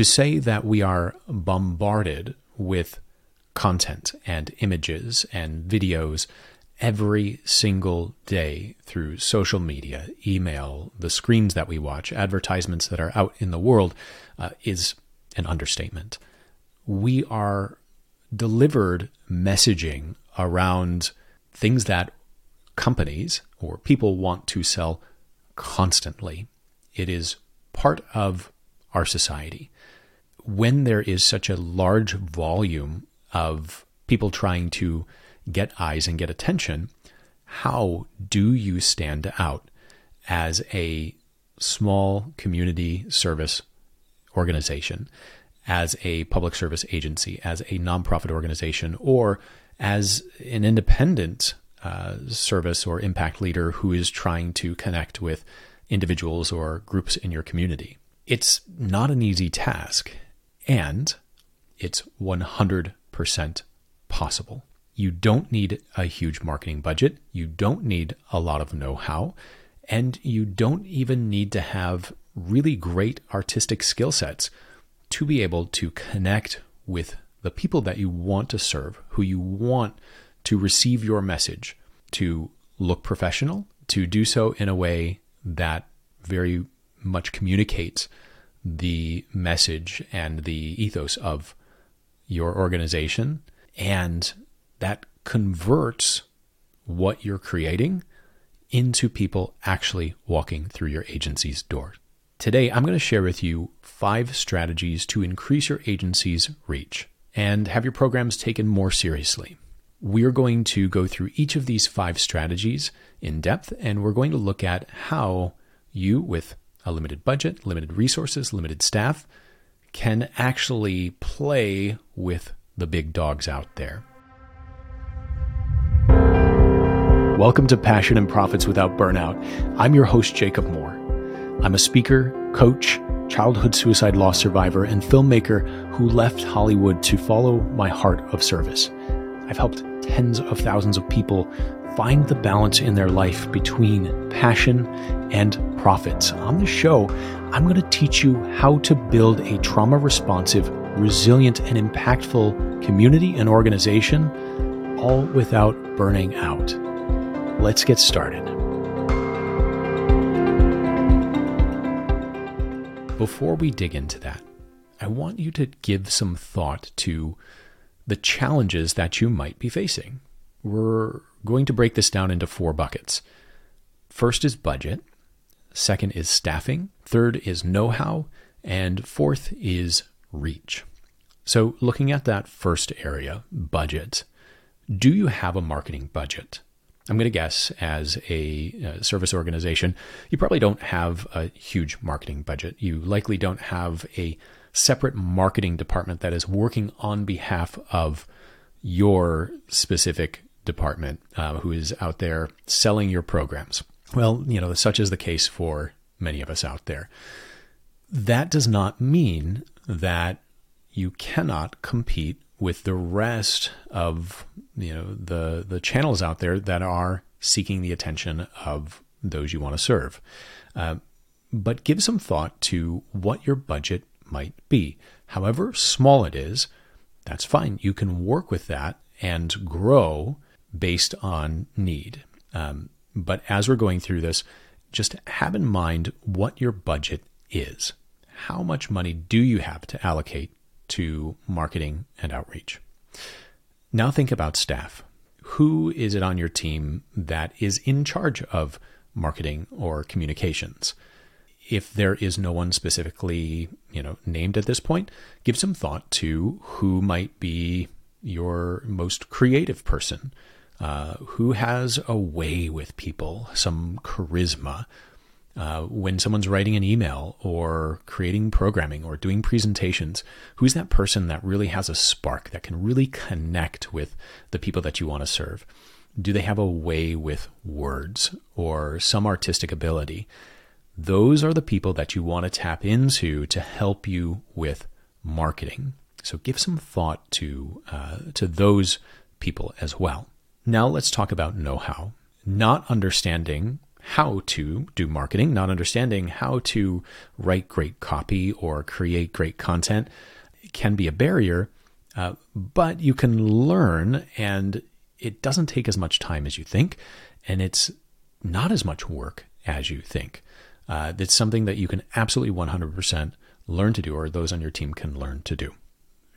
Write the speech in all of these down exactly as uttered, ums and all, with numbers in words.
To say that we are bombarded with content and images and videos every single day through social media, email, the screens that we watch, advertisements that are out in the world, uh, is an understatement. We are delivered messaging around things that companies or people want to sell constantly. It is part of our society. When there is such a large volume of people trying to get eyes and get attention, how do you stand out as a small community service organization, as a public service agency, as a nonprofit organization, or as an independent uh, service or impact leader who is trying to connect with individuals or groups in your community? It's not an easy task, and it's one hundred percent possible. You don't need a huge marketing budget. You don't need a lot of know-how, and you don't even need to have really great artistic skill sets to be able to connect with the people that you want to serve, who you want to receive your message, to look professional, to do so in a way that very much communicates the message and the ethos of your organization, and that converts what you're creating into people actually walking through your agency's door. Today, I'm going to share with you five strategies to increase your agency's reach and have your programs taken more seriously. We're going to go through each of these five strategies in depth, and we're going to look at how you, with a limited budget, limited resources, limited staff, can actually play with the big dogs out there. Welcome to Passion and Profits Without Burnout. I'm your host, Jacob Moore. I'm a speaker, coach, childhood suicide loss survivor, and filmmaker who left Hollywood to follow my heart of service. I've helped tens of thousands of people find the balance in their life between passion and profits. On the show, I'm going to teach you how to build a trauma-responsive, resilient, and impactful community and organization, all without burning out. Let's get started. Before we dig into that, I want you to give some thought to the challenges that you might be facing. We're going to break this down into four buckets. First is budget. Second is staffing. Third is know-how. And fourth is reach. So looking at that first area, budget. Do you have a marketing budget? I'm going to guess as a service organization, you probably don't have a huge marketing budget. You likely don't have a separate marketing department that is working on behalf of your specific department uh, who is out there selling your programs. Well, you know, such is the case for many of us out there. That does not mean that you cannot compete with the rest of, you know, the the channels out there that are seeking the attention of those you want to serve. Uh, but give some thought to what your budget might be. However small it is, that's fine. You can work with that and grow based on need. Um, but as we're going through this, just have in mind what your budget is. How much money do you have to allocate to marketing and outreach? Now think about staff. Who is it on your team that is in charge of marketing or communications? If there is no one specifically, you know, named at this point, give some thought to who might be your most creative person, uh, who has a way with people, some charisma. Uh, when someone's writing an email or creating programming or doing presentations, who's that person that really has a spark that can really connect with the people that you want to serve? Do they have a way with words or some artistic ability? Those are the people that you want to tap into to help you with marketing. So give some thought to uh, to those people as well. Now let's talk about know-how. Not understanding how to do marketing, not understanding how to write great copy or create great content can be a barrier, uh, but you can learn, and it doesn't take as much time as you think, and it's not as much work as you think. Uh, it's something that you can absolutely one hundred percent learn to do, or those on your team can learn to do.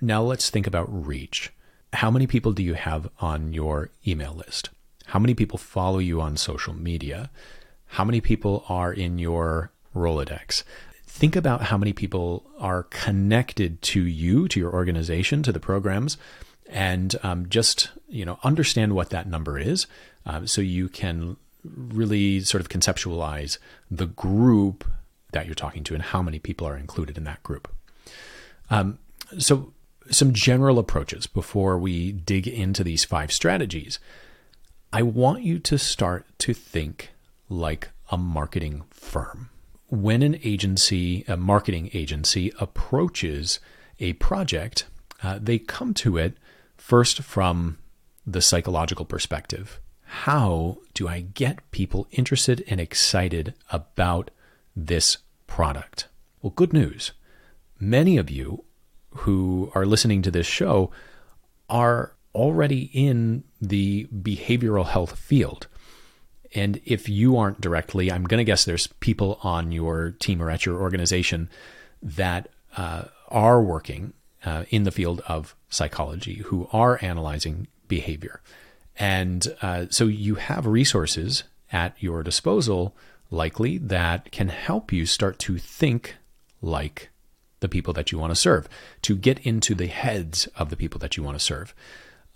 Now let's think about reach. How many people do you have on your email list? How many people follow you on social media? How many people are in your Rolodex? Think about how many people are connected to you, to your organization, to the programs, and um, just you know understand what that number is, um, so you can really sort of conceptualize the group that you're talking to and how many people are included in that group. Um, so some general approaches before we dig into these five strategies. I want you to start to think like a marketing firm. When an agency, a marketing agency, approaches a project, uh, they come to it first from the psychological perspective. How do I get people interested and excited about this product? Well, good news. Many of you who are listening to this show are already in the behavioral health field. And if you aren't directly, I'm going to guess there's people on your team or at your organization that uh, are working uh, in the field of psychology, who are analyzing behavior. And uh, so you have resources at your disposal, likely, that can help you start to think like the people that you want to serve, to get into the heads of the people that you want to serve.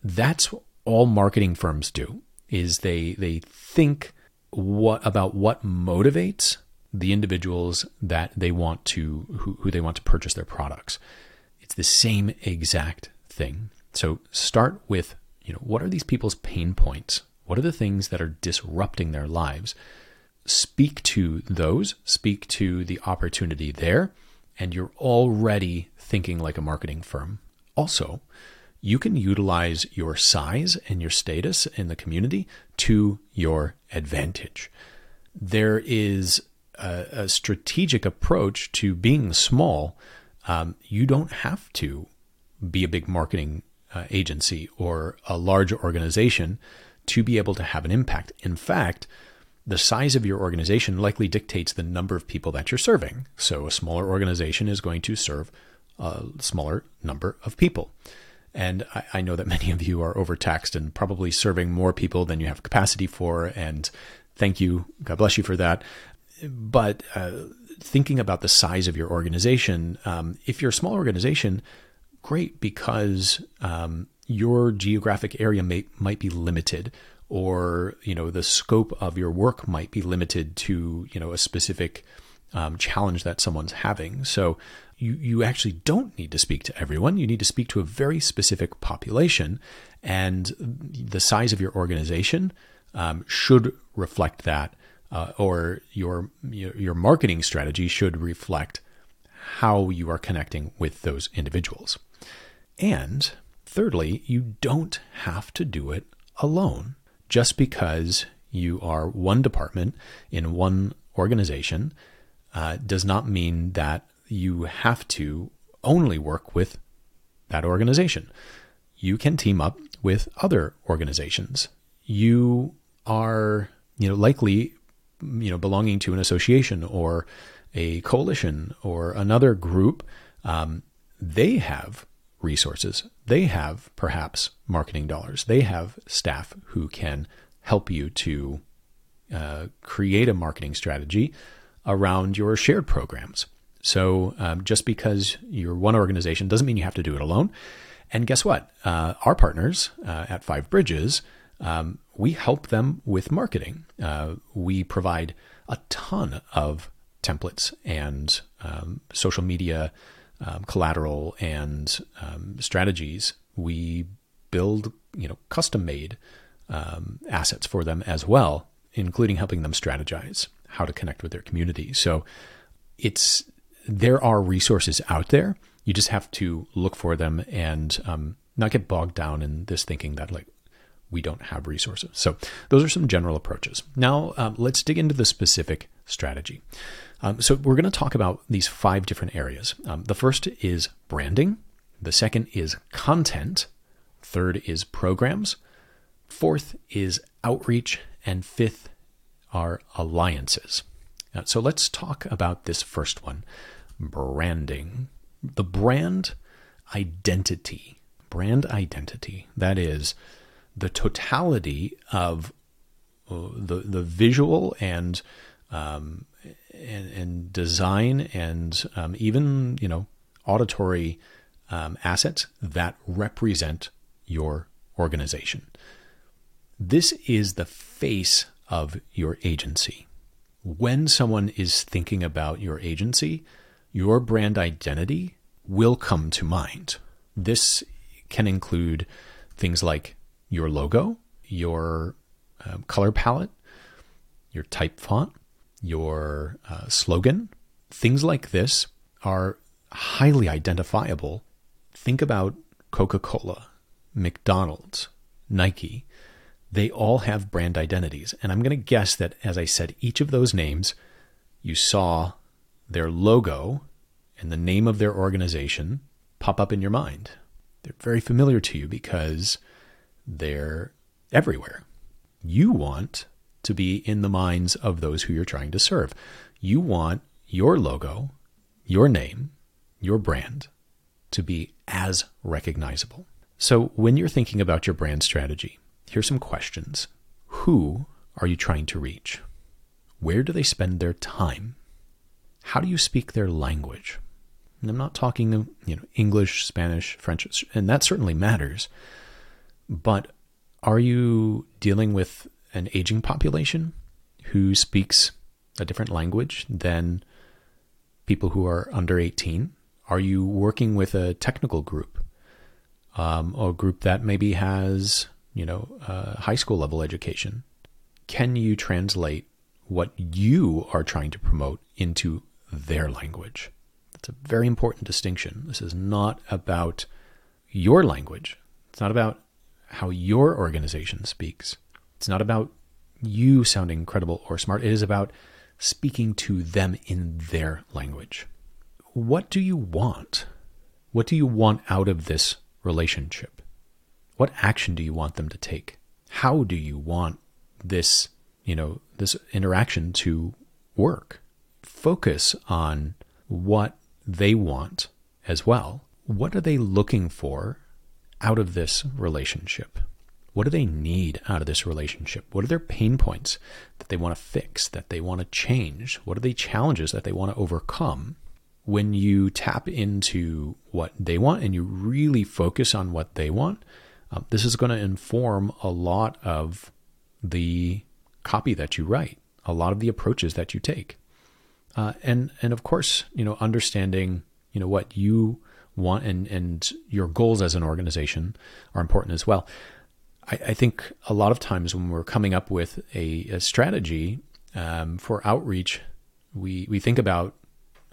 That's all marketing firms do, is they they think what about what motivates the individuals that they want to who, who they want to purchase their products. It's the same exact thing. So start with, you know, what are these people's pain points? What are the things that are disrupting their lives? Speak to those, speak to the opportunity there, and you're already thinking like a marketing firm. Also, you can utilize your size and your status in the community to your advantage. There is a, a strategic approach to being small. Um, you don't have to be a big marketing uh, agency or a large organization to be able to have an impact. In fact, the size of your organization likely dictates the number of people that you're serving. So a smaller organization is going to serve a smaller number of people. And I know that many of you are overtaxed and probably serving more people than you have capacity for. And thank you. God bless you for that. But uh, thinking about the size of your organization, um, if you're a small organization, great, because um, your geographic area may, might be limited, or you know the scope of your work might be limited to you know a specific um, challenge that someone's having. So You, you actually don't need to speak to everyone. You need to speak to a very specific population, and the size of your organization um, should reflect that, uh, or your, your your marketing strategy should reflect how you are connecting with those individuals. And thirdly, you don't have to do it alone. Just because you are one department in one organization uh, does not mean that you have to only work with that organization. You can team up with other organizations. You are, you know, likely, you know, belonging to an association or a coalition or another group. Um, they have resources. They have perhaps marketing dollars. They have staff who can help you to uh, create a marketing strategy around your shared programs. So um, just because you're one organization doesn't mean you have to do it alone. And guess what? Uh, our partners uh, at Five Bridges, um, we help them with marketing. Uh, we provide a ton of templates and um, social media um, collateral and um, strategies. We build, you know, custom-made um, assets for them as well, including helping them strategize how to connect with their community. So it's There are resources out there. You just have to look for them and um, not get bogged down in this thinking that, like, we don't have resources. So those are some general approaches. Now um, let's dig into the specific strategy. Um, so we're going to talk about these five different areas. Um, the first is branding. The second is content. Third is programs. Fourth is outreach. And fifth are alliances. Uh, so let's talk about this first one, branding. The brand identity, brand identity, that is the totality of uh, the the visual and um, and, and design and um, even, you know, auditory um, assets that represent your organization. This is the face of your agency. When someone is thinking about your agency, your brand identity will come to mind. This can include things like your logo, your uh, color palette, your type font, your uh, slogan. Things like this are highly identifiable. Think about Coca-Cola, McDonald's, Nike. They all have brand identities. And I'm going to guess that, as I said, each of those names, you saw their logo and the name of their organization pop up in your mind. They're very familiar to you because they're everywhere. You want to be in the minds of those who you're trying to serve. You want your logo, your name, your brand to be as recognizable. So when you're thinking about your brand strategy, here's some questions. Who are you trying to reach? Where do they spend their time? How do you speak their language? And I'm not talking, you know, English, Spanish, French, and that certainly matters. But are you dealing with an aging population who speaks a different language than people who are under eighteen? Are you working with a technical group, um, or a group that maybe has, you know, uh, high school level education? Can you translate what you are trying to promote into their language? That's a very important distinction. This is not about your language. It's not about how your organization speaks. It's not about you sounding credible or smart. It is about speaking to them in their language. What do you want? What do you want out of this relationship? What action do you want them to take? How do you want this, you know, this interaction to work? Focus on what they want as well. What are they looking for out of this relationship? What do they need out of this relationship? What are their pain points that they want to fix, that they want to change? What are the challenges that they want to overcome? When you tap into what they want and you really focus on what they want, um, this is going to inform a lot of the copy that you write, a lot of the approaches that you take. Uh, and, and of course, you know, understanding, you know, what you want and, and your goals as an organization are important as well. I, I think a lot of times when we're coming up with a, a strategy um, for outreach, we, we think about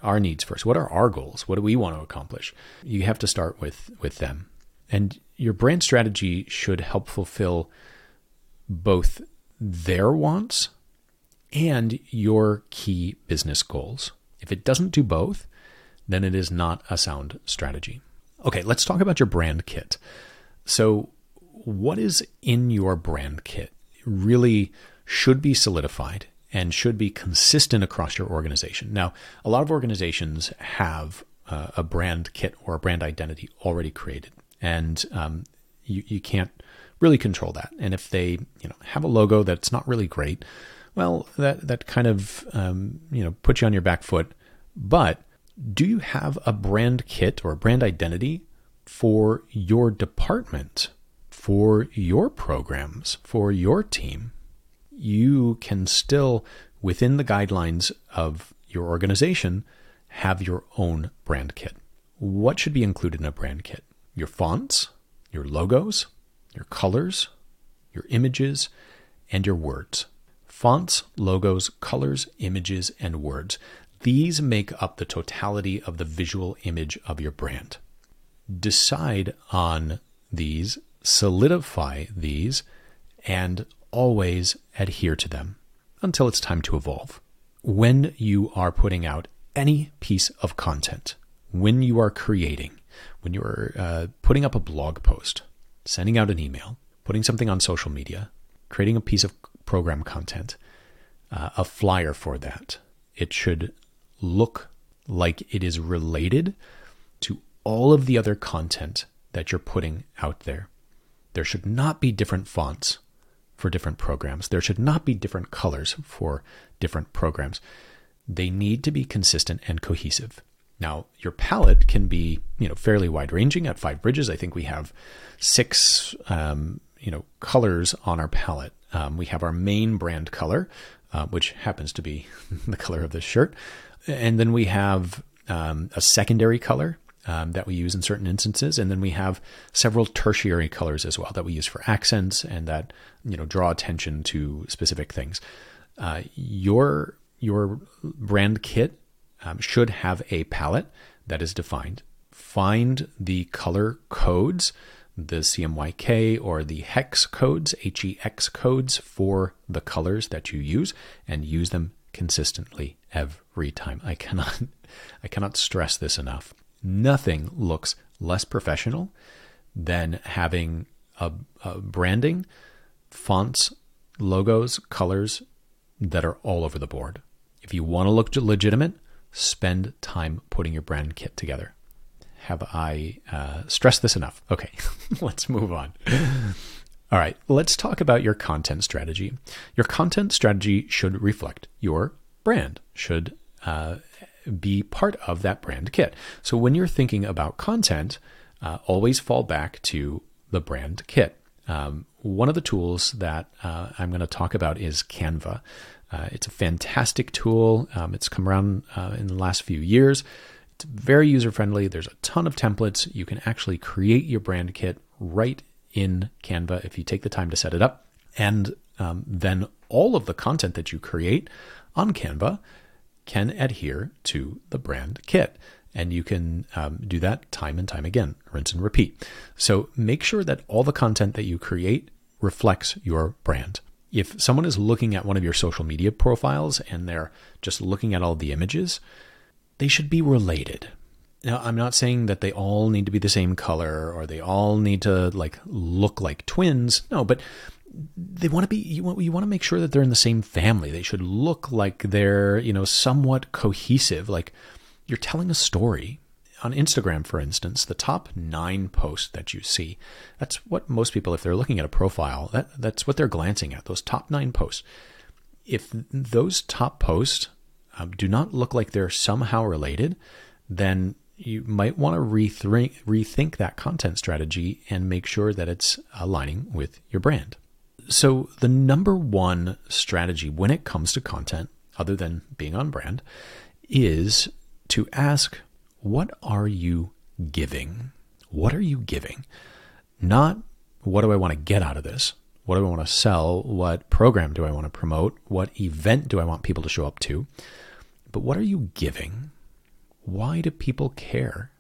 our needs first. What are our goals? What do we want to accomplish? You have to start with, with them. And your brand strategy should help fulfill both their wants and your key business goals. If it doesn't do both, then it is not a sound strategy. Okay, let's talk about your brand kit. So what is in your brand kit really should be solidified and should be consistent across your organization. Now, a lot of organizations have uh, a brand kit or a brand identity already created, and um, you, you can't really control that. And if they, you know, have a logo that's not really great, well, that, that kind of, um, you know, puts you on your back foot. But do you have a brand kit or a brand identity for your department, for your programs, for your team? You can still, within the guidelines of your organization, have your own brand kit. What should be included in a brand kit? Your fonts, your logos, your colors, your images, and your words. Fonts, logos, colors, images, and words. These make up the totality of the visual image of your brand. Decide on these, solidify these, and always adhere to them until it's time to evolve. When you are putting out any piece of content, when you are creating, when you are uh, putting up a blog post, sending out an email, putting something on social media, creating a piece of program content, uh, a flyer for that, it should look like it is related to all of the other content that you're putting out there. There should not be different fonts for different programs. There should not be different colors for different programs. They need to be consistent and cohesive. Now, your palette can be, you know, fairly wide-ranging. At Five Bridges, I think we have six, um, you know, colors on our palette. Um, we have our main brand color, uh, which happens to be the color of this shirt. And then we have um, a secondary color um, that we use in certain instances. And then we have several tertiary colors as well that we use for accents and that, you know, draw attention to specific things. Uh, your, your brand kit Um, should have a palette that is defined. Find the color codes, the C M Y K or the hex codes, H E X codes for the colors that you use, and use them consistently every time. I cannot, I cannot stress this enough. Nothing looks less professional than having a, a branding, fonts, logos, colors that are all over the board. If you want to look legitimate, spend time putting your brand kit together. Have I uh, stressed this enough? Okay, let's move on. All right, let's talk about your content strategy. Your content strategy should reflect your brand, should uh, be part of that brand kit. So when you're thinking about content, uh, always fall back to the brand kit. Um, one of the tools that uh, I'm going to talk about is Canva. Uh, it's a fantastic tool. Um, it's come around uh, in the last few years. It's very user-friendly. There's a ton of templates. You can actually create your brand kit right in Canva if you take the time to set it up. And um, then all of the content that you create on Canva can adhere to the brand kit. And you can um, do that time and time again, rinse and repeat. So make sure that all the content that you create reflects your brand. If someone is looking at one of your social media profiles and they're just looking at all the images, they should be related. Now, I'm not saying that they all need to be the same color or they all need to like look like twins. No, but they want to be, you want, you want to make sure that they're in the same family. They should look like they're, you know, somewhat cohesive. Like you're telling a story. On Instagram, for instance, the top nine posts that you see, that's what most people, if they're looking at a profile, that, that's what they're glancing at, those top nine posts. If those top posts um, do not look like they're somehow related, then you might want to rethink, rethink that content strategy and make sure that it's aligning with your brand. So the number one strategy when it comes to content, other than being on brand, is to ask, what are you giving? What are you giving? Not what do I want to get out of this? What do I want to sell? What program do I want to promote? What event do I want people to show up to? But what are you giving? Why do people care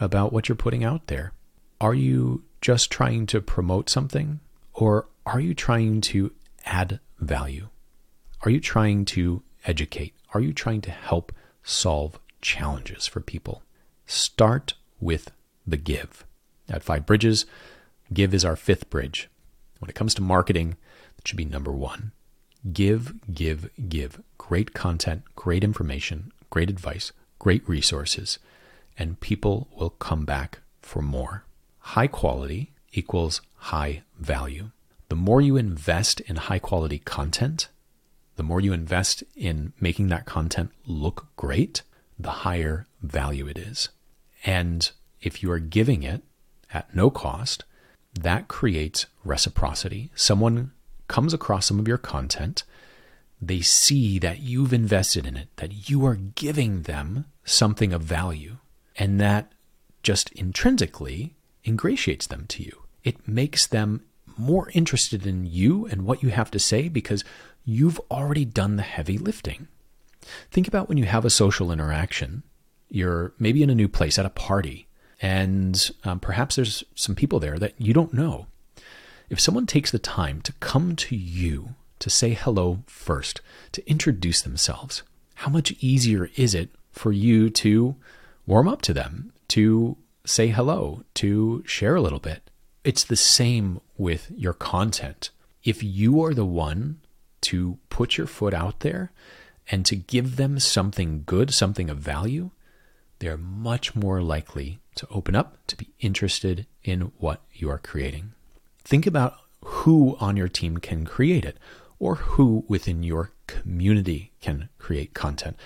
about what you're putting out there? Are you just trying to promote something, or are you trying to add value? Are you trying to educate? Are you trying to help solve challenges for people? Start with the give. At Five Bridges, give is our fifth bridge. When it comes to marketing, that should be number one. Give, give, give. Great content, great information, great advice, great resources, and people will come back for more. High quality equals high value. The more you invest in high quality content, the more you invest in making that content look great, the higher value it is. And if you are giving it at no cost, that creates reciprocity. Someone comes across some of your content, they see that you've invested in it, that you are giving them something of value, and that just intrinsically ingratiates them to you. It makes them more interested in you and what you have to say because you've already done the heavy lifting. Think about when you have a social interaction. You're maybe in a new place at a party, and um, perhaps there's some people there that you don't know. If someone takes the time to come to you to say hello first, to introduce themselves, how much easier is it for you to warm up to them, to say hello, to share a little bit? It's the same with your content. If you are the one to put your foot out there and to give them something good, something of value, they're much more likely to open up, to be interested in what you are creating. Think about who on your team can create it, or who within your community can create content.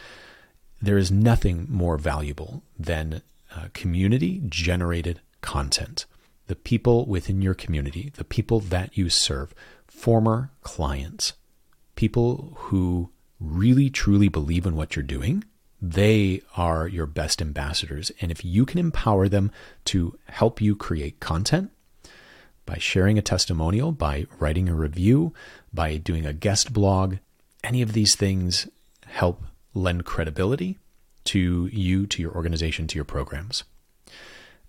There is nothing more valuable than uh, community-generated content. The people within your community, the people that you serve, former clients, people who really truly believe in what you're doing, they are your best ambassadors. And if you can empower them to help you create content by sharing a testimonial, by writing a review, by doing a guest blog, any of these things help lend credibility to you, to your organization, to your programs.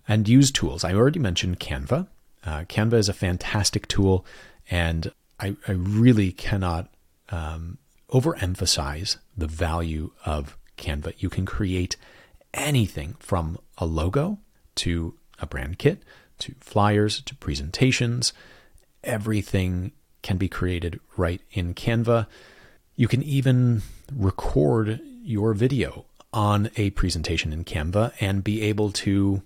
And use tools. I already mentioned Canva. Uh, Canva is a fantastic tool, and I, I really cannot um, overemphasize the value of Canva. You can create anything from a logo to a brand kit, to flyers, to presentations. Everything can be created right in Canva. You can even record your video on a presentation in Canva and be able to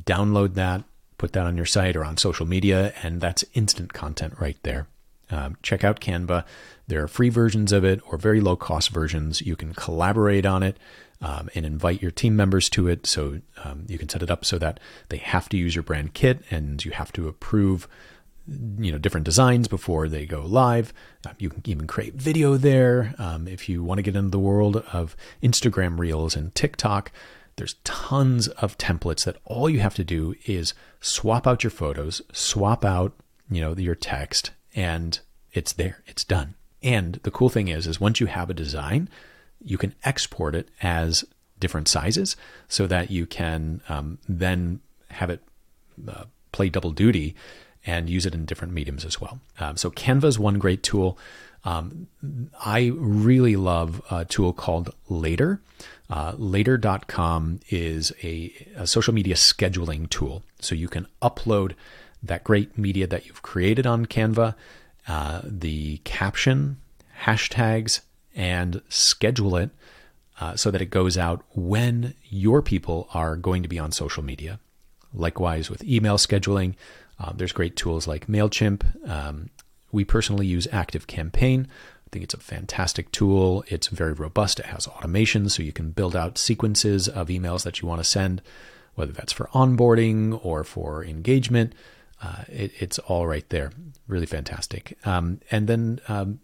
download that, put that on your site or on social media, and that's instant content right there. Um, check out Canva. There are free versions of it or very low cost versions. You can collaborate on it um, and invite your team members to it. So um, you can set it up so that they have to use your brand kit and you have to approve, you know, different designs before they go live. Uh, you can even create video there. Um, if you want to get into the world of Instagram Reels and TikTok, there's tons of templates that all you have to do is swap out your photos, swap out, you know, your text, and it's there, it's done. And the cool thing is, is once you have a design, you can export it as different sizes so that you can um, then have it uh, play double duty and use it in different mediums as well. Um, so Canva is one great tool. Um, I really love a tool called Later. Uh, later dot com is a, a social media scheduling tool. So you can upload that great media that you've created on Canva, uh, the caption, hashtags, and schedule it uh, so that it goes out when your people are going to be on social media. Likewise with email scheduling, uh, there's great tools like MailChimp. Um, we personally use ActiveCampaign. I think it's a fantastic tool. It's very robust. It has automation, so you can build out sequences of emails that you want to send, whether that's for onboarding or for engagement. Uh, it, it's all right there. Really fantastic. Um, and then um,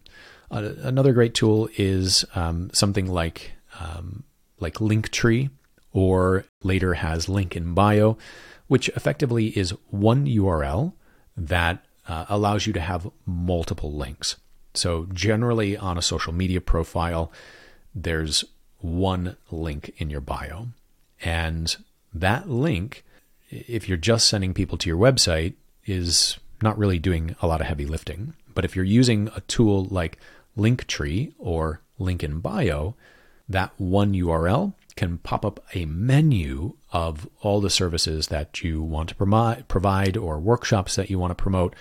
a, another great tool is um, something like um, like Linktree, or Later has Linkin.bio, which effectively is one U R L that uh, allows you to have multiple links. So generally on a social media profile, there's one link in your bio. And that link, if you're just sending people to your website, is not really doing a lot of heavy lifting. But if you're using a tool like Linktree or Linkin.bio, that one U R L can pop up a menu of all the services that you want to prom- provide, or workshops that you want to promote,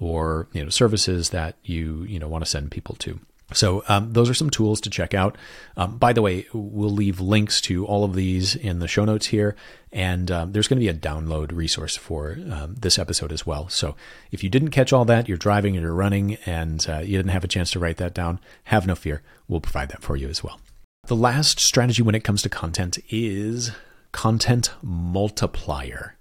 or, you know, services that you, you know, want to send people to. So um, those are some tools to check out. Um, by the way, we'll leave links to all of these in the show notes here. And um, there's going to be a download resource for um, this episode as well. So if you didn't catch all that, you're driving or you're running and uh, you didn't have a chance to write that down, have no fear. We'll provide that for you as well. The last strategy when it comes to content is content multiplier.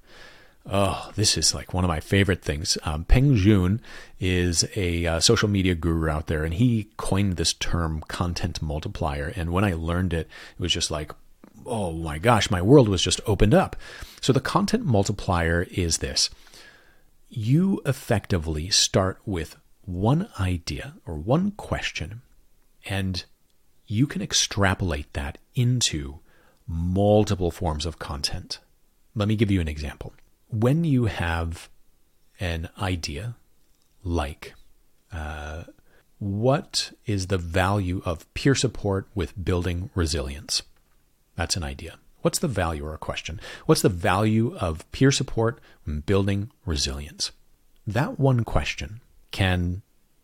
Oh, this is like one of my favorite things. Um, Peng Jun is a uh, social media guru out there, and he coined this term content multiplier. And when I learned it, it was just like, oh my gosh, my world was just opened up. So the content multiplier is this. You effectively start with one idea or one question, and you can extrapolate that into multiple forms of content. Let me give you an example. When you have an idea, like? Uh, what is the value of peer support with building resilience? That's an idea. What's the value, or a question? What's the value of peer support when building resilience? That one question can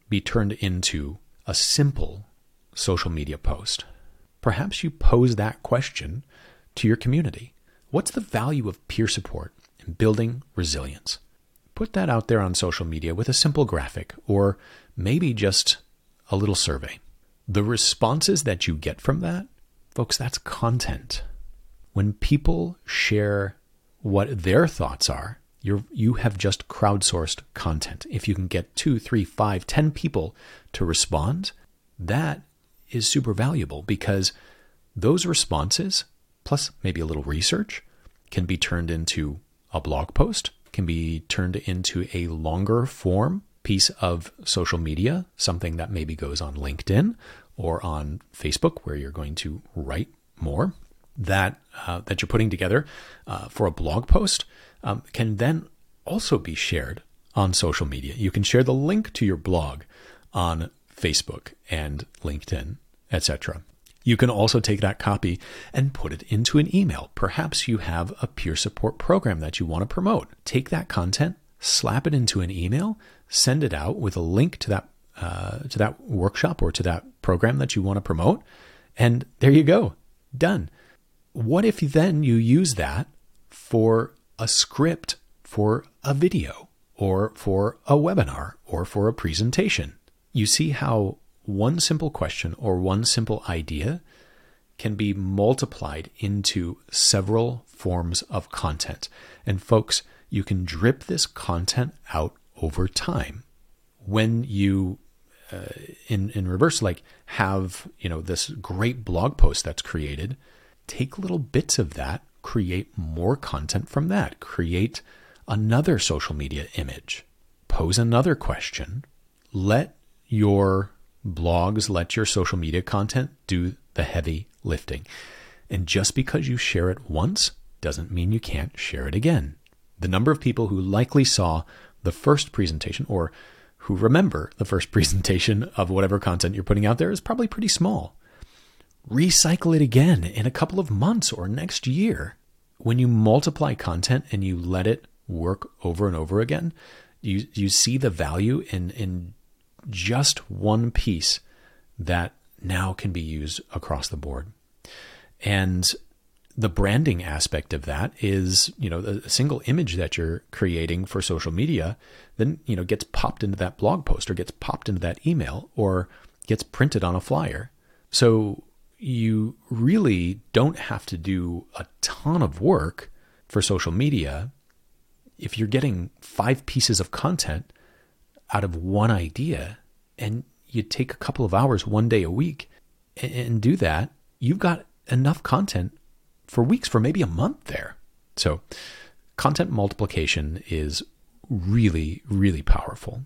be turned into a simple social media post. Perhaps you pose that question to your community. What's the value of peer support in building resilience? Put that out there on social media with a simple graphic, or maybe just a little survey. The responses that you get from that, folks, that's content. When people share what their thoughts are, you're, you have just crowdsourced content. If you can get two, three, five, ten people to respond, that is super valuable, because those responses, plus maybe a little research, can be turned into a blog post, can be turned into a longer form piece of social media, something that maybe goes on LinkedIn or on Facebook, where you're going to write more, that uh, that you're putting together uh, for a blog post, um, can then also be shared on social media. You can share the link to your blog on Facebook and LinkedIn, et cetera. You can also take that copy and put it into an email. Perhaps you have a peer support program that you want to promote. Take that content, slap it into an email, send it out with a link to that uh, to that workshop or to that program that you want to promote, and there you go, done. What if then you use that for a script for a video, or for a webinar, or for a presentation? You see how one simple question or one simple idea can be multiplied into several forms of content. And folks, you can drip this content out over time. When you, uh, in, in reverse, like have, you know, this great blog post that's created, take little bits of that, create more content from that, create another social media image, pose another question, let your blogs, let your social media content do the heavy lifting. And just because you share it once doesn't mean you can't share it again. The number of people who likely saw the first presentation, or who remember the first presentation of whatever content you're putting out there, is probably pretty small. Recycle it again in a couple of months or next year. When you multiply content and you let it work over and over again, you you see the value in in just one piece that now can be used across the board. And the branding aspect of that is, you know, a single image that you're creating for social media then, you know, gets popped into that blog post, or gets popped into that email, or gets printed on a flyer. So you really don't have to do a ton of work for social media if you're getting five pieces of content out of one idea, and you take a couple of hours one day a week and, and do that. You've got enough content for weeks, for maybe a month there. So content multiplication is really, really powerful.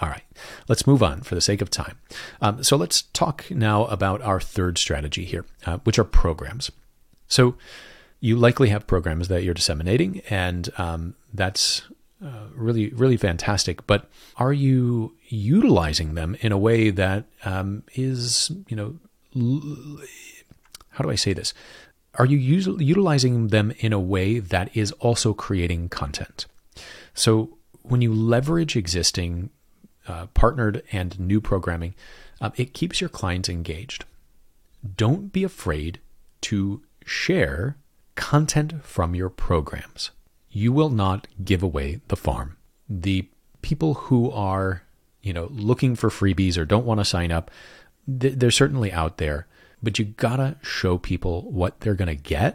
All right, let's move on for the sake of time. Um, so let's talk now about our third strategy here, uh, which are programs. So you likely have programs that you're disseminating, and um, that's Uh, really, really fantastic. But are you utilizing them in a way that um, is, you know, l- how do I say this? Are you us- utilizing them in a way that is also creating content? So when you leverage existing uh, partnered and new programming, uh, it keeps your clients engaged. Don't be afraid to share content from your programs. You will not give away the farm. The people who are, you know, looking for freebies or don't want to sign up, they're certainly out there, but you gotta show people what they're gonna get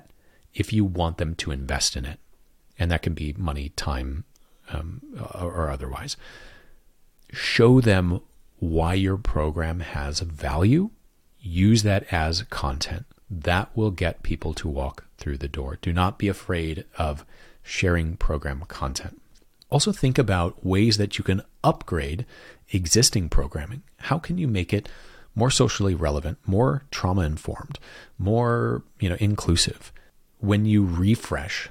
if you want them to invest in it. And that can be money, time, um, or otherwise. Show them why your program has value. Use that as content. That will get people to walk through the door. Do not be afraid of sharing program content. Also think about ways that you can upgrade existing programming. How can you make it more socially relevant, more trauma-informed, more, you know, inclusive? When you refresh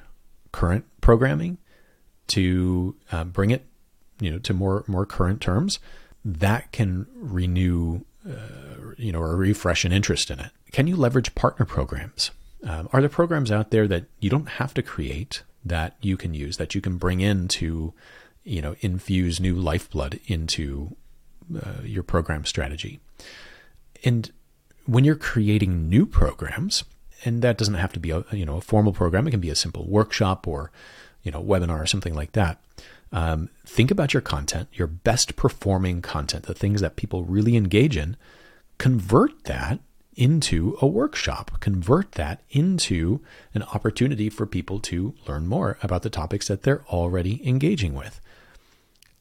current programming to uh, bring it you know, to more, more current terms, that can renew, uh, you know, or refresh an interest in it. Can you leverage partner programs? Um, are there programs out there that you don't have to create that you can use, that you can bring in to, you know, infuse new lifeblood into uh, your program strategy? And when you're creating new programs, and that doesn't have to be a, you know, a formal program, it can be a simple workshop or, you know, webinar or something like that. Um, think about your content, your best performing content, the things that people really engage in, convert that into a workshop, convert that into an opportunity for people to learn more about the topics that they're already engaging with.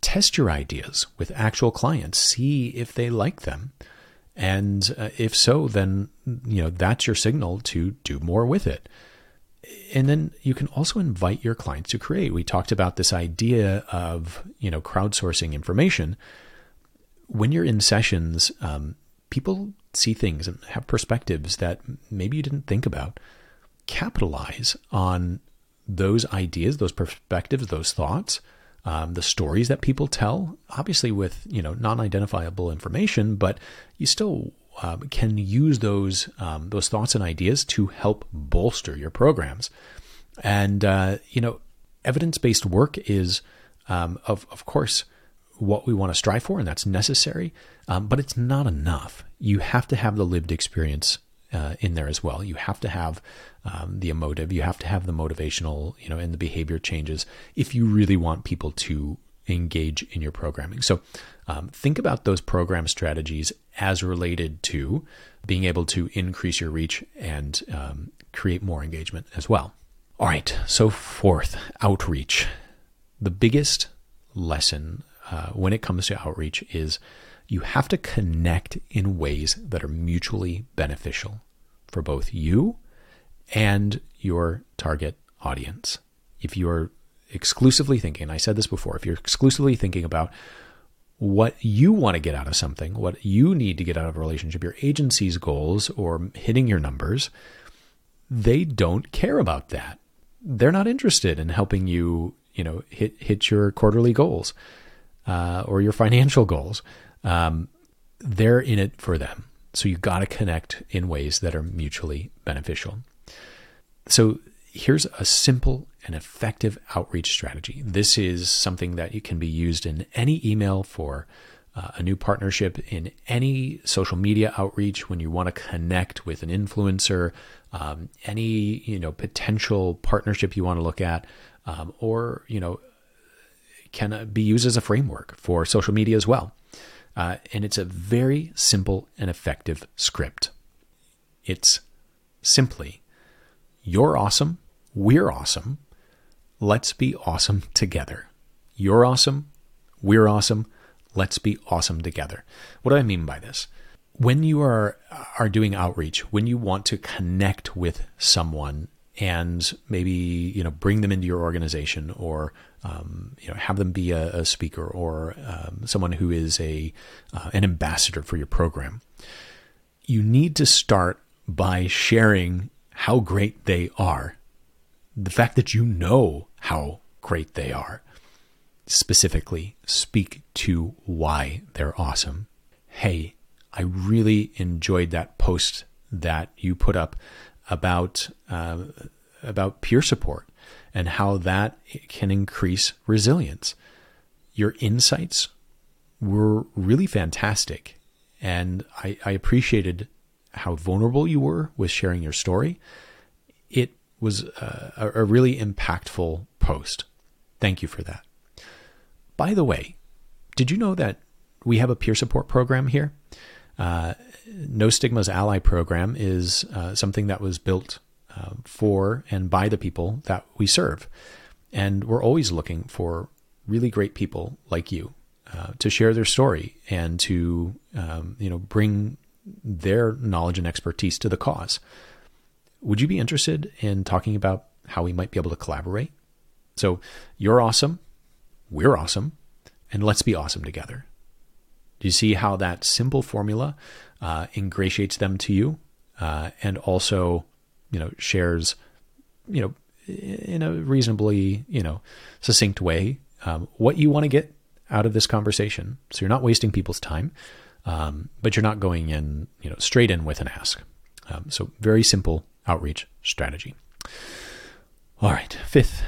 Test your ideas with actual clients, see if they like them. And uh, if so, then, you know, that's your signal to do more with it. And then you can also invite your clients to create. We talked about this idea of, you know, crowdsourcing information. When you're in sessions, um, people see things and have perspectives that maybe you didn't think about. Capitalize on those ideas, those perspectives, those thoughts, um, the stories that people tell, obviously with, you know, non-identifiable information, but you still um, can use those, um, those thoughts and ideas to help bolster your programs. And, uh, you know, evidence-based work is, um, of, of course, what we want to strive for, and that's necessary, um, but it's not enough. You have to have the lived experience uh, in there as well. You have to have um, the emotive, you have to have the motivational, you know, and the behavior changes if you really want people to engage in your programming. So um, think about those program strategies as related to being able to increase your reach and um, create more engagement as well. All right, so fourth, outreach. The biggest lesson Uh, when it comes to outreach is you have to connect in ways that are mutually beneficial for both you and your target audience. If you're exclusively thinking, I said this before, if you're exclusively thinking about what you want to get out of something, what you need to get out of a relationship, your agency's goals or hitting your numbers, they don't care about that. They're not interested in helping you, you know, hit, hit your quarterly goals. Uh, or your financial goals, um, they're in it for them. So you got to connect in ways that are mutually beneficial. So here's a simple and effective outreach strategy. This is something that you can be used in any email for uh, a new partnership, in any social media outreach when you want to connect with an influencer, um, any you know potential partnership you want to look at, um, or you know. can be used as a framework for social media as well. Uh, and it's a very simple and effective script. It's simply, you're awesome, we're awesome, let's be awesome together. You're awesome, we're awesome, let's be awesome together. What do I mean by this? When you are, are doing outreach, when you want to connect with someone and maybe, you know, bring them into your organization or, um, you know, have them be a, a speaker or um, someone who is a uh, an ambassador for your program. You need to start by sharing how great they are. The fact that you know how great they are. Specifically, speak to why they're awesome. Hey, I really enjoyed that post that you put up about uh, about peer support and how that can increase resilience. Your insights were really fantastic, and I, I appreciated how vulnerable you were with sharing your story. It was a, a really impactful post. Thank you for that. By the way, did you know that we have a peer support program here? Uh, No Stigma's Ally program is uh, something that was built uh, for and by the people that we serve. And we're always looking for really great people like you uh, to share their story and to um, you know, bring their knowledge and expertise to the cause. Would you be interested in talking about how we might be able to collaborate? So you're awesome, we're awesome, and let's be awesome together. Do you see how that simple formula uh, ingratiates them to you uh, and also, you know, shares, you know, in a reasonably, you know, succinct way um, what you want to get out of this conversation. So you're not wasting people's time, um, but you're not going in, you know, straight in with an ask. Um, so very simple outreach strategy. All right, fifth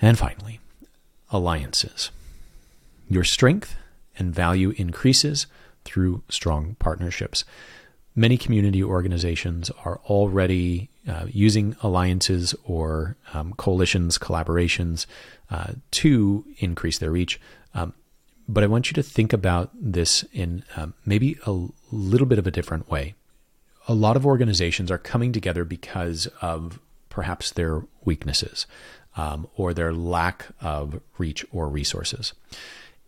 and finally, alliances. Your strength and value increases through strong partnerships. Many community organizations are already uh, using alliances or um, coalitions, collaborations uh, to increase their reach. Um, but I want you to think about this in um, maybe a little bit of a different way. A lot of organizations are coming together because of perhaps their weaknesses um, or their lack of reach or resources.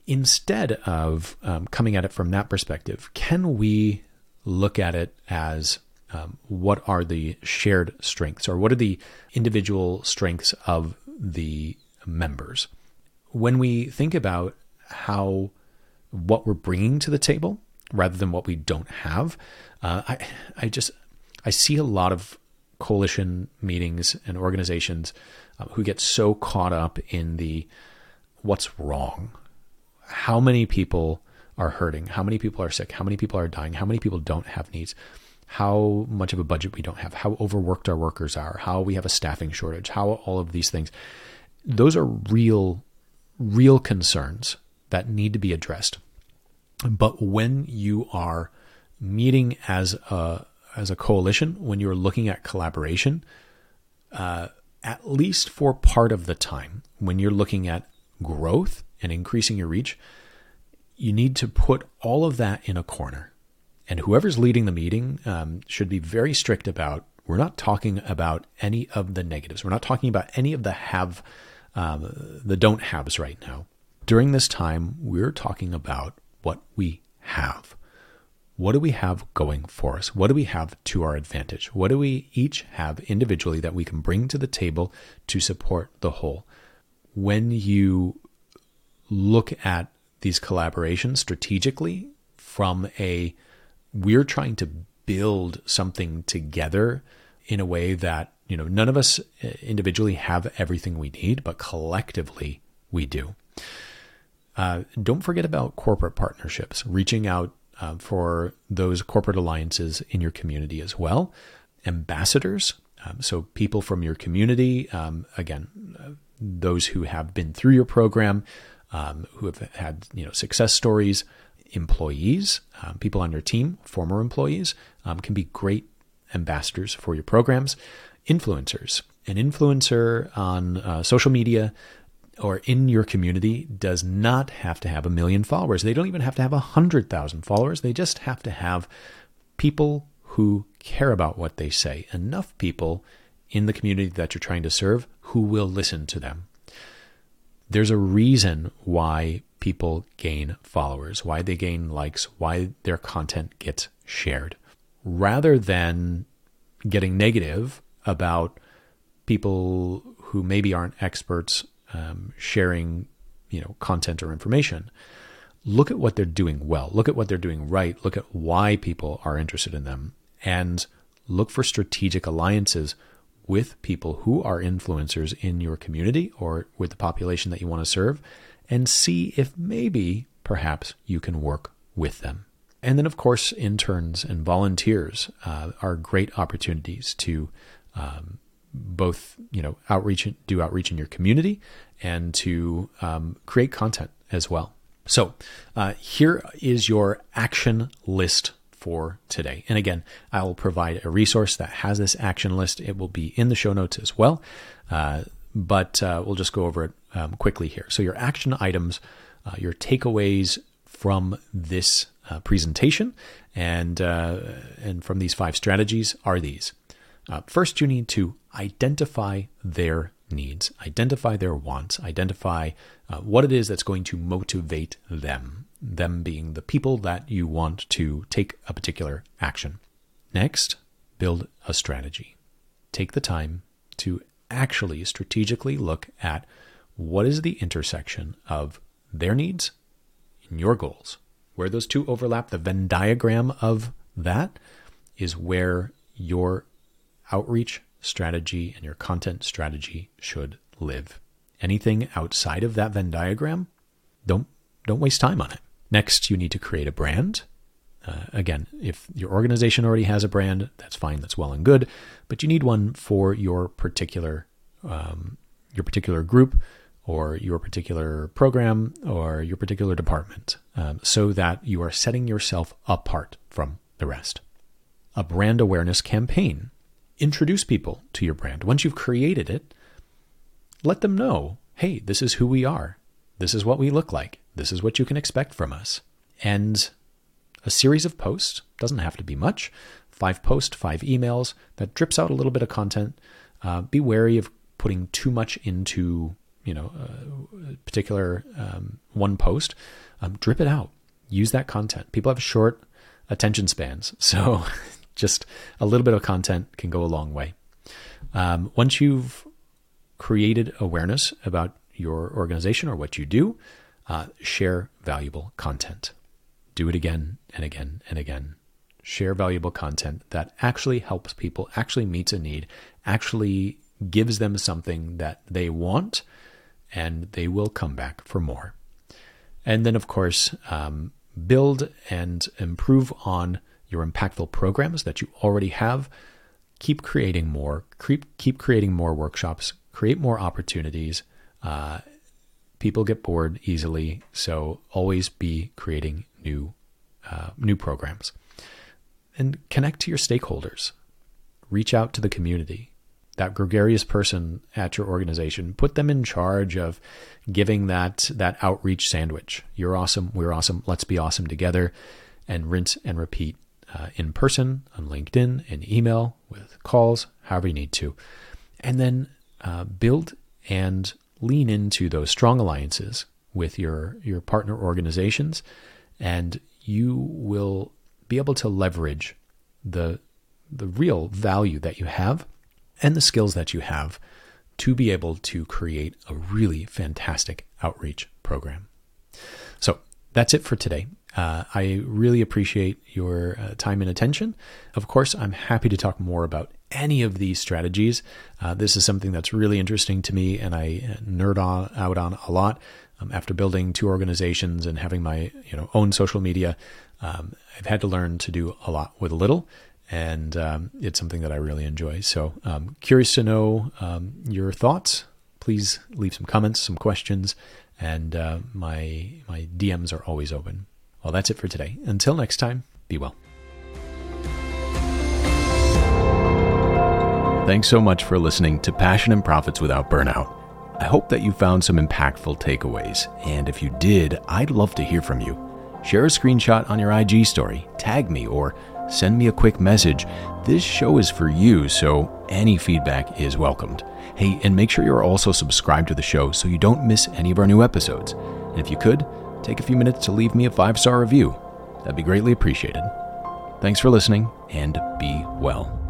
Instead of um, coming at it from that perspective, can we look at it as um, what are the shared strengths, or what are the individual strengths of the members? When we think about how what we're bringing to the table rather than what we don't have, uh, I I just I see a lot of coalition meetings and organizations uh, who get so caught up in the what's wrong, how many people are hurting, how many people are sick, how many people are dying, how many people don't have needs, how much of a budget we don't have, how overworked our workers are, how we have a staffing shortage, how all of these things. Those are real, real concerns that need to be addressed. But when you are meeting as a, as a coalition, when you're looking at collaboration, uh, at least for part of the time, when you're looking at growth and increasing your reach, you need to put all of that in a corner. And whoever's leading the meeting um, should be very strict about, we're not talking about any of the negatives. We're not talking about any of the have, um, the don't haves right now. During this time, we're talking about what we have. What do we have going for us? What do we have to our advantage? What do we each have individually that we can bring to the table to support the whole? When you look at these collaborations strategically from a, we're trying to build something together in a way that, you know, none of us individually have everything we need, but collectively we do. Uh, don't forget about corporate partnerships, reaching out uh, for those corporate alliances in your community as well. Ambassadors, um, so people from your community, um, again, uh, those who have been through your program, Um, who have had, you know, success stories, employees, um, people on your team, former employees, um, can be great ambassadors for your programs. Influencers, an influencer on uh, social media or in your community does not have to have a million followers. They don't even have to have a hundred thousand followers. They just have to have people who care about what they say, enough people in the community that you're trying to serve who will listen to them. There's a reason why people gain followers, why they gain likes, why their content gets shared. Rather than getting negative about people who maybe aren't experts um, sharing, you know, content or information, look at what they're doing well, look at what they're doing right, look at why people are interested in them, and look for strategic alliances with people who are influencers in your community or with the population that you want to serve, and see if maybe, perhaps, you can work with them. And then, of course, interns and volunteers uh, are great opportunities to um, both, you know, outreach, do outreach in your community, and to um, create content as well. So uh, here is your action list for today. And again, I will provide a resource that has this action list. It will be in the show notes as well. Uh, but uh, we'll just go over it um, quickly here. So your action items, uh, your takeaways from this uh, presentation and, uh, and from these five strategies are these. Uh, first, you need to identify their needs, identify their wants, identify uh, what it is that's going to motivate them. Them being the people that you want to take a particular action. Next, build a strategy. Take the time to actually strategically look at what is the intersection of their needs and your goals. Where those two overlap, the Venn diagram of that is where your outreach strategy and your content strategy should live. Anything outside of that Venn diagram, don't Don't waste time on it. Next, you need to create a brand. Uh, again, if your organization already has a brand, that's fine, that's well and good, but you need one for your particular um, your particular group or your particular program or your particular department um, so that you are setting yourself apart from the rest. A brand awareness campaign. Introduce people to your brand. Once you've created it, let them know, hey, this is who we are. This is what we look like. This is what you can expect from us. And a series of posts, doesn't have to be much, five posts, five emails, that drips out a little bit of content. Uh, be wary of putting too much into, you know, a particular um, one post. Um, drip it out. Use that content. People have short attention spans, so just a little bit of content can go a long way. Um, once you've created awareness about your organization or what you do, uh, share valuable content. Do it again and again and again. Share valuable content that actually helps people, actually meets a need, actually gives them something that they want, and they will come back for more. And then, of course, um, build and improve on your impactful programs that you already have. Keep creating more. Keep, keep creating more workshops. Create more opportunities. Uh, people get bored easily, so always be creating new uh, new programs. And connect to your stakeholders. Reach out to the community. That gregarious person at your organization, put them in charge of giving that that outreach sandwich. You're awesome, we're awesome, let's be awesome together, and rinse and repeat uh, in person, on LinkedIn, in email, with calls, however you need to. And then uh, build and lean into those strong alliances with your, your partner organizations, and you will be able to leverage the the real value that you have and the skills that you have to be able to create a really fantastic outreach program. So that's it for today. Uh, I really appreciate your uh, time and attention. Of course, I'm happy to talk more about any of these strategies. Uh, this is something that's really interesting to me and I nerd on, out on a lot. Um, after building two organizations and having my you know own social media, um, I've had to learn to do a lot with little. And um, it's something that I really enjoy. So um, curious to know um, your thoughts. Please leave some comments, some questions, and uh, my my D Ms are always open. Well, that's it for today. Until next time, be well. Thanks so much for listening to Passion and Profits Without Burnout. I hope that you found some impactful takeaways. And if you did, I'd love to hear from you. Share a screenshot on your I G story, tag me, or send me a quick message. This show is for you, so any feedback is welcomed. Hey, and make sure you're also subscribed to the show so you don't miss any of our new episodes. And if you could, take a few minutes to leave me a five-star review. That'd be greatly appreciated. Thanks for listening, and be well.